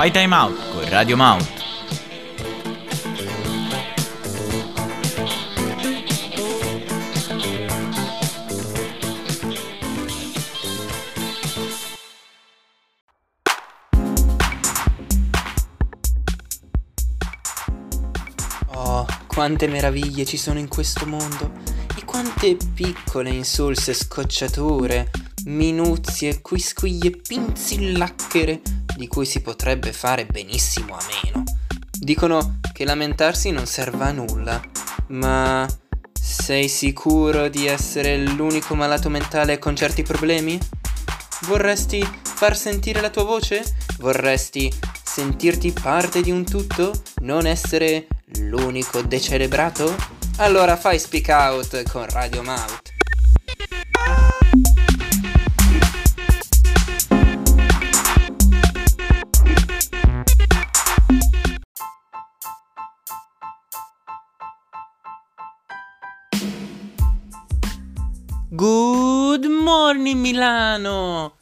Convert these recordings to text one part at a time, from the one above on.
Fai time out con Radio Mouth. Oh, quante meraviglie ci sono in questo mondo e quante piccole insulse, scocciature, minuzie, quisquiglie, pinzillacchere di cui si potrebbe fare benissimo a meno. Dicono che lamentarsi non serva a nulla, ma sei sicuro di essere l'unico malato mentale con certi problemi? Vorresti far sentire la tua voce? Vorresti sentirti parte di un tutto? Non essere l'unico decelebrato? Allora fai speak out con Radio Mouth. Good morning Milano!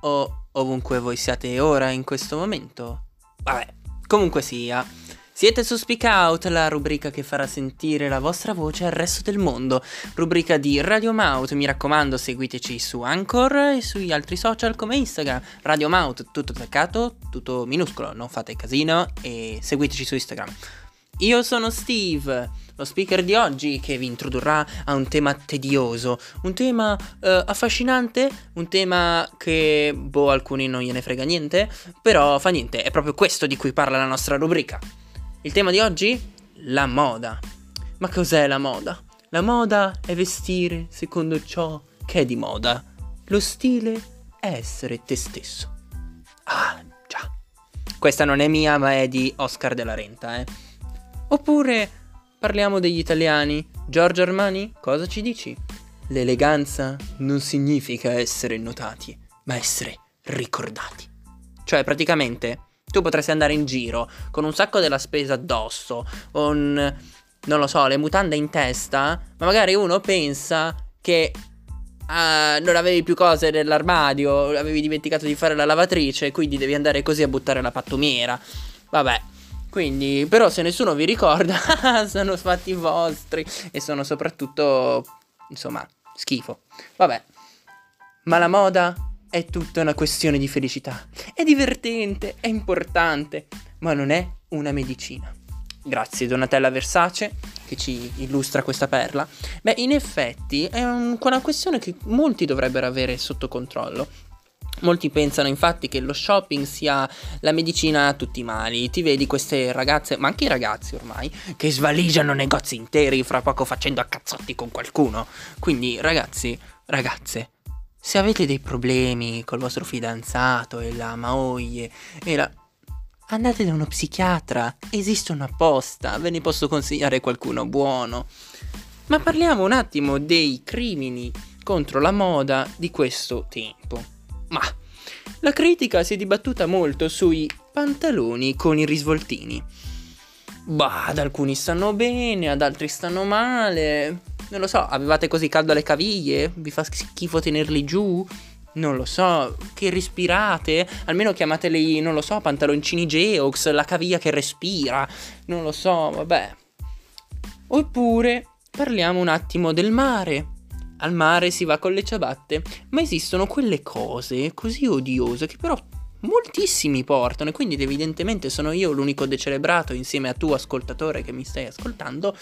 O ovunque voi siate ora in questo momento. Vabbè, comunque sia. Siete su Speak Out, la rubrica che farà sentire la vostra voce al resto del mondo. Rubrica di Radio Mouth, mi raccomando seguiteci su Anchor e sugli altri social come Instagram. Radio Mouth, tutto attaccato, tutto minuscolo, non fate casino e seguiteci su Instagram. Io sono Steve, lo speaker di oggi che vi introdurrà a un tema tedioso, un tema affascinante, un tema che alcuni non gliene frega niente, però fa niente, è proprio questo di cui parla la nostra rubrica. Il tema di oggi? La moda. Ma cos'è la moda? La moda è vestire secondo ciò che è di moda. Lo stile è essere te stesso. Ah, già. Questa non è mia, ma è di Oscar della Renta, eh. Oppure parliamo degli italiani. Giorgio Armani, cosa ci dici? L'eleganza non significa essere notati, ma essere ricordati. Cioè, praticamente, tu potresti andare in giro con un sacco della spesa addosso, con, non lo so, le mutande in testa, ma magari uno pensa che non avevi più cose nell'armadio, avevi dimenticato di fare la lavatrice, quindi devi andare così a buttare la pattumiera. Vabbè. Quindi, però se nessuno vi ricorda, sono fatti vostri e sono soprattutto, insomma, schifo. Vabbè, ma la moda è tutta una questione di felicità. È divertente, è importante, ma non è una medicina. Grazie Donatella Versace che ci illustra questa perla. Beh, in effetti è una questione che molti dovrebbero avere sotto controllo. Molti pensano infatti che lo shopping sia la medicina a tutti i mali. Ti vedi queste ragazze, ma anche i ragazzi ormai, che svaligiano negozi interi fra poco facendo a cazzotti con qualcuno. Quindi ragazzi, ragazze, se avete dei problemi col vostro fidanzato e la moglie e la... andate da uno psichiatra, esistono apposta, ve ne posso consigliare qualcuno buono. Ma parliamo un attimo dei crimini contro la moda di questo tempo. Ma la critica si è dibattuta molto sui pantaloni con i risvoltini. Bah, ad alcuni stanno bene, ad altri stanno male. Non lo so, avevate così caldo alle caviglie? Vi fa schifo tenerli giù? Non lo so, che respirate? Almeno chiamateli, non lo so, pantaloncini Geox, la caviglia che respira. Non lo so, vabbè. Oppure parliamo un attimo del mare. Al mare si va con le ciabatte, ma esistono quelle cose così odiose che però moltissimi portano e quindi evidentemente sono io l'unico decelebrato insieme a tu ascoltatore che mi stai ascoltando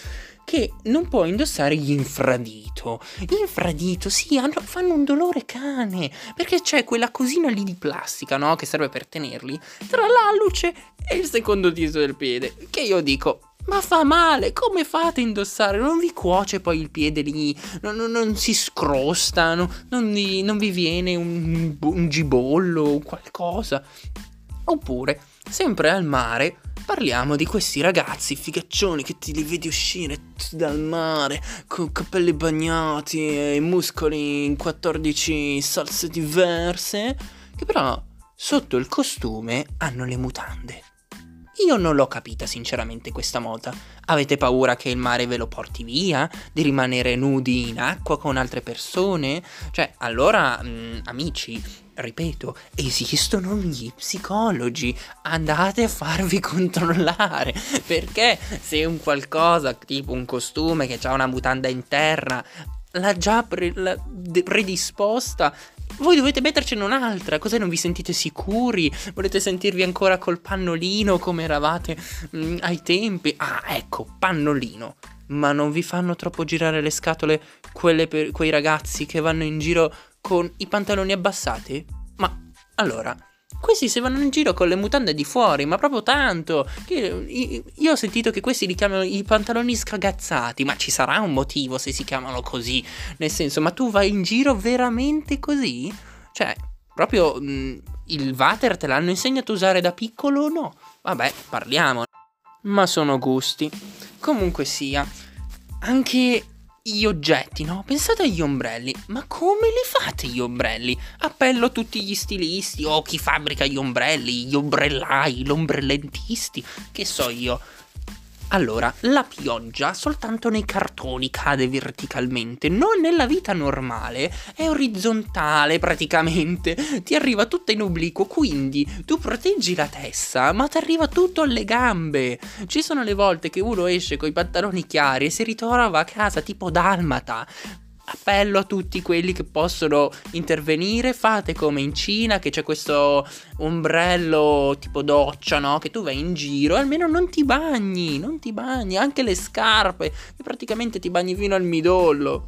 che non può indossare gli infradito. Gli infradito sì, fanno un dolore cane perché c'è quella cosina lì di plastica, no? Che serve per tenerli tra l'alluce e il secondo dito del piede, che io dico... ma fa male, come fate a indossare? Non vi cuoce poi il piede lì, non si scrosta, non vi viene un gibollo o qualcosa. Oppure, sempre al mare, parliamo di questi ragazzi figaccioni che ti li vedi uscire dal mare con capelli bagnati e muscoli in 14 salse diverse, che però sotto il costume hanno le mutande. Io non l'ho capita sinceramente questa moda. Avete paura che il mare ve lo porti via? Di rimanere nudi in acqua con altre persone? Cioè, allora, amici, ripeto, esistono gli psicologi, andate a farvi controllare, perché se un qualcosa, tipo un costume che ha una mutanda interna, l'ha già predisposta, voi dovete mettercene un'altra. Cos'è, non vi sentite sicuri? Volete sentirvi ancora col pannolino come eravate ai tempi? Ah, ecco, pannolino. Ma non vi fanno troppo girare le scatole quei ragazzi che vanno in giro con i pantaloni abbassati? Ma allora, questi se vanno in giro con le mutande di fuori, ma proprio tanto, io ho sentito che questi li chiamano i pantaloni scagazzati, ma ci sarà un motivo se si chiamano così, nel senso, ma tu vai in giro veramente così? Cioè, proprio il water te l'hanno insegnato a usare da piccolo o no? Vabbè, parliamo. Ma sono gusti. Comunque sia, anche gli oggetti, no? Pensate agli ombrelli, ma come li fate gli ombrelli? Appello a tutti gli stilisti o chi fabbrica gli ombrelli, gli ombrellai, gli ombrellentisti, che so io. Allora, la pioggia soltanto nei cartoni cade verticalmente, non nella vita normale, è orizzontale praticamente, ti arriva tutta in obliquo, quindi tu proteggi la testa, ma ti arriva tutto alle gambe. Ci sono le volte che uno esce con i pantaloni chiari e si ritrova a casa tipo dalmata. Appello a tutti quelli che possono intervenire, fate come in Cina che c'è questo ombrello tipo doccia, no? Che tu vai in giro e almeno non ti bagni, anche le scarpe, che praticamente ti bagni fino al midollo,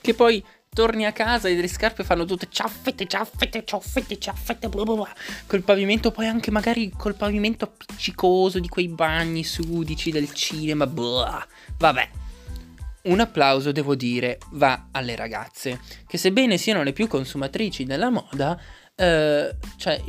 che poi torni a casa e le scarpe fanno tutte ciaffette, bla bla bla, col pavimento, poi anche magari col pavimento appiccicoso di quei bagni sudici del cinema, bla. Vabbè. Un applauso, devo dire, va alle ragazze, che sebbene siano le più consumatrici della moda, cioè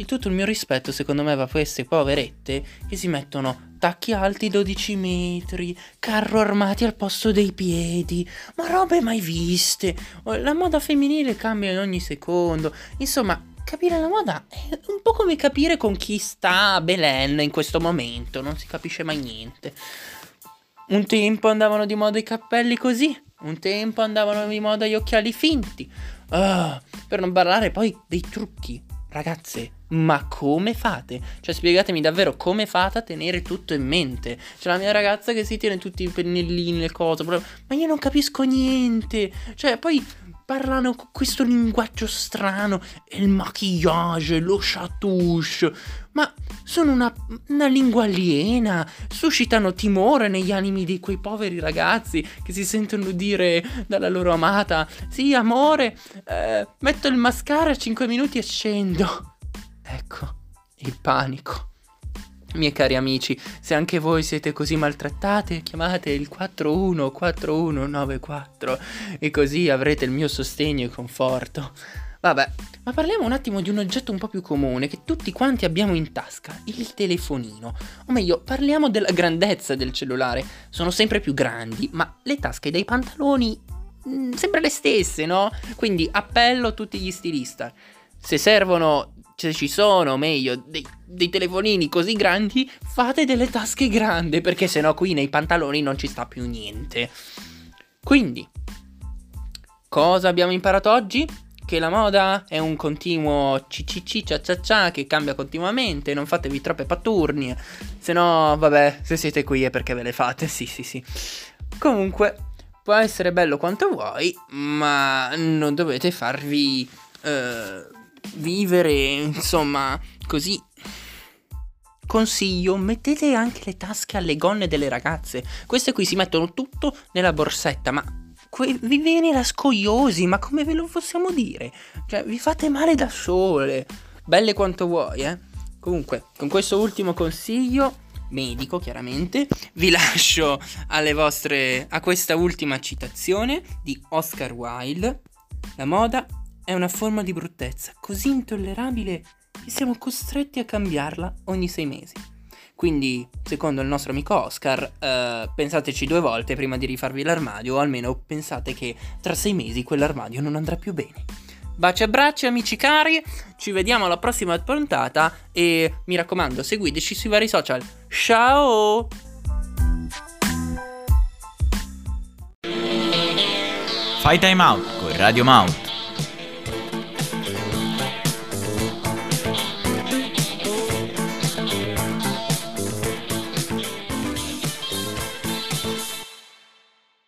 tutto il mio rispetto secondo me va a queste poverette che si mettono tacchi alti 12 metri, carro armati al posto dei piedi, ma robe mai viste. La moda femminile cambia in ogni secondo, insomma. Capire la moda è un po' come capire con chi sta Belen in questo momento, non si capisce mai niente. Un tempo andavano di moda i cappelli così, un tempo andavano di moda gli occhiali finti, per non parlare poi dei trucchi. Ragazze, ma come fate? Cioè, spiegatemi davvero come fate a tenere tutto in mente. C'è la mia ragazza che si tiene tutti i pennellini, le cose, ma io non capisco niente. Cioè, poi parlano con questo linguaggio strano, il maquillage, lo chatouche, ma sono una lingua aliena, suscitano timore negli animi di quei poveri ragazzi che si sentono dire dalla loro amata: sì amore, metto il mascara 5 minuti e scendo. Ecco, il panico. Miei cari amici, se anche voi siete così maltrattate, chiamate il 414194 e così avrete il mio sostegno e conforto. Vabbè, ma parliamo un attimo di un oggetto un po' più comune che tutti quanti abbiamo in tasca, il telefonino. O meglio, parliamo della grandezza del cellulare. Sono sempre più grandi, ma le tasche dei pantaloni sempre le stesse, no? Quindi appello a tutti gli stilisti. Se servono... se ci sono, meglio, dei telefonini così grandi, fate delle tasche grandi, perché sennò qui nei pantaloni non ci sta più niente. Quindi, cosa abbiamo imparato oggi? Che la moda è un continuo cia cia cia che cambia continuamente, non fatevi troppe patturnie, sennò, vabbè, se siete qui è perché ve le fate, sì. Comunque, può essere bello quanto vuoi, ma non dovete farvi... vivere, insomma, così. Consiglio, mettete anche le tasche alle gonne delle ragazze. Queste qui si mettono tutto nella borsetta, ma vi viene la scogliosi, ma come ve lo possiamo dire? Cioè, vi fate male da sole. Belle quanto vuoi, eh. Comunque, con questo ultimo consiglio medico, chiaramente, vi lascio alle vostre a questa ultima citazione di Oscar Wilde. La moda è una forma di bruttezza così intollerabile che siamo costretti a cambiarla ogni 6 mesi. Quindi, secondo il nostro amico Oscar, pensateci 2 volte prima di rifarvi l'armadio, o almeno pensate che tra 6 mesi quell'armadio non andrà più bene. Baci e abbracci, amici cari, ci vediamo alla prossima puntata e mi raccomando, seguiteci sui vari social. Ciao! Fai time out con Radio Mouth.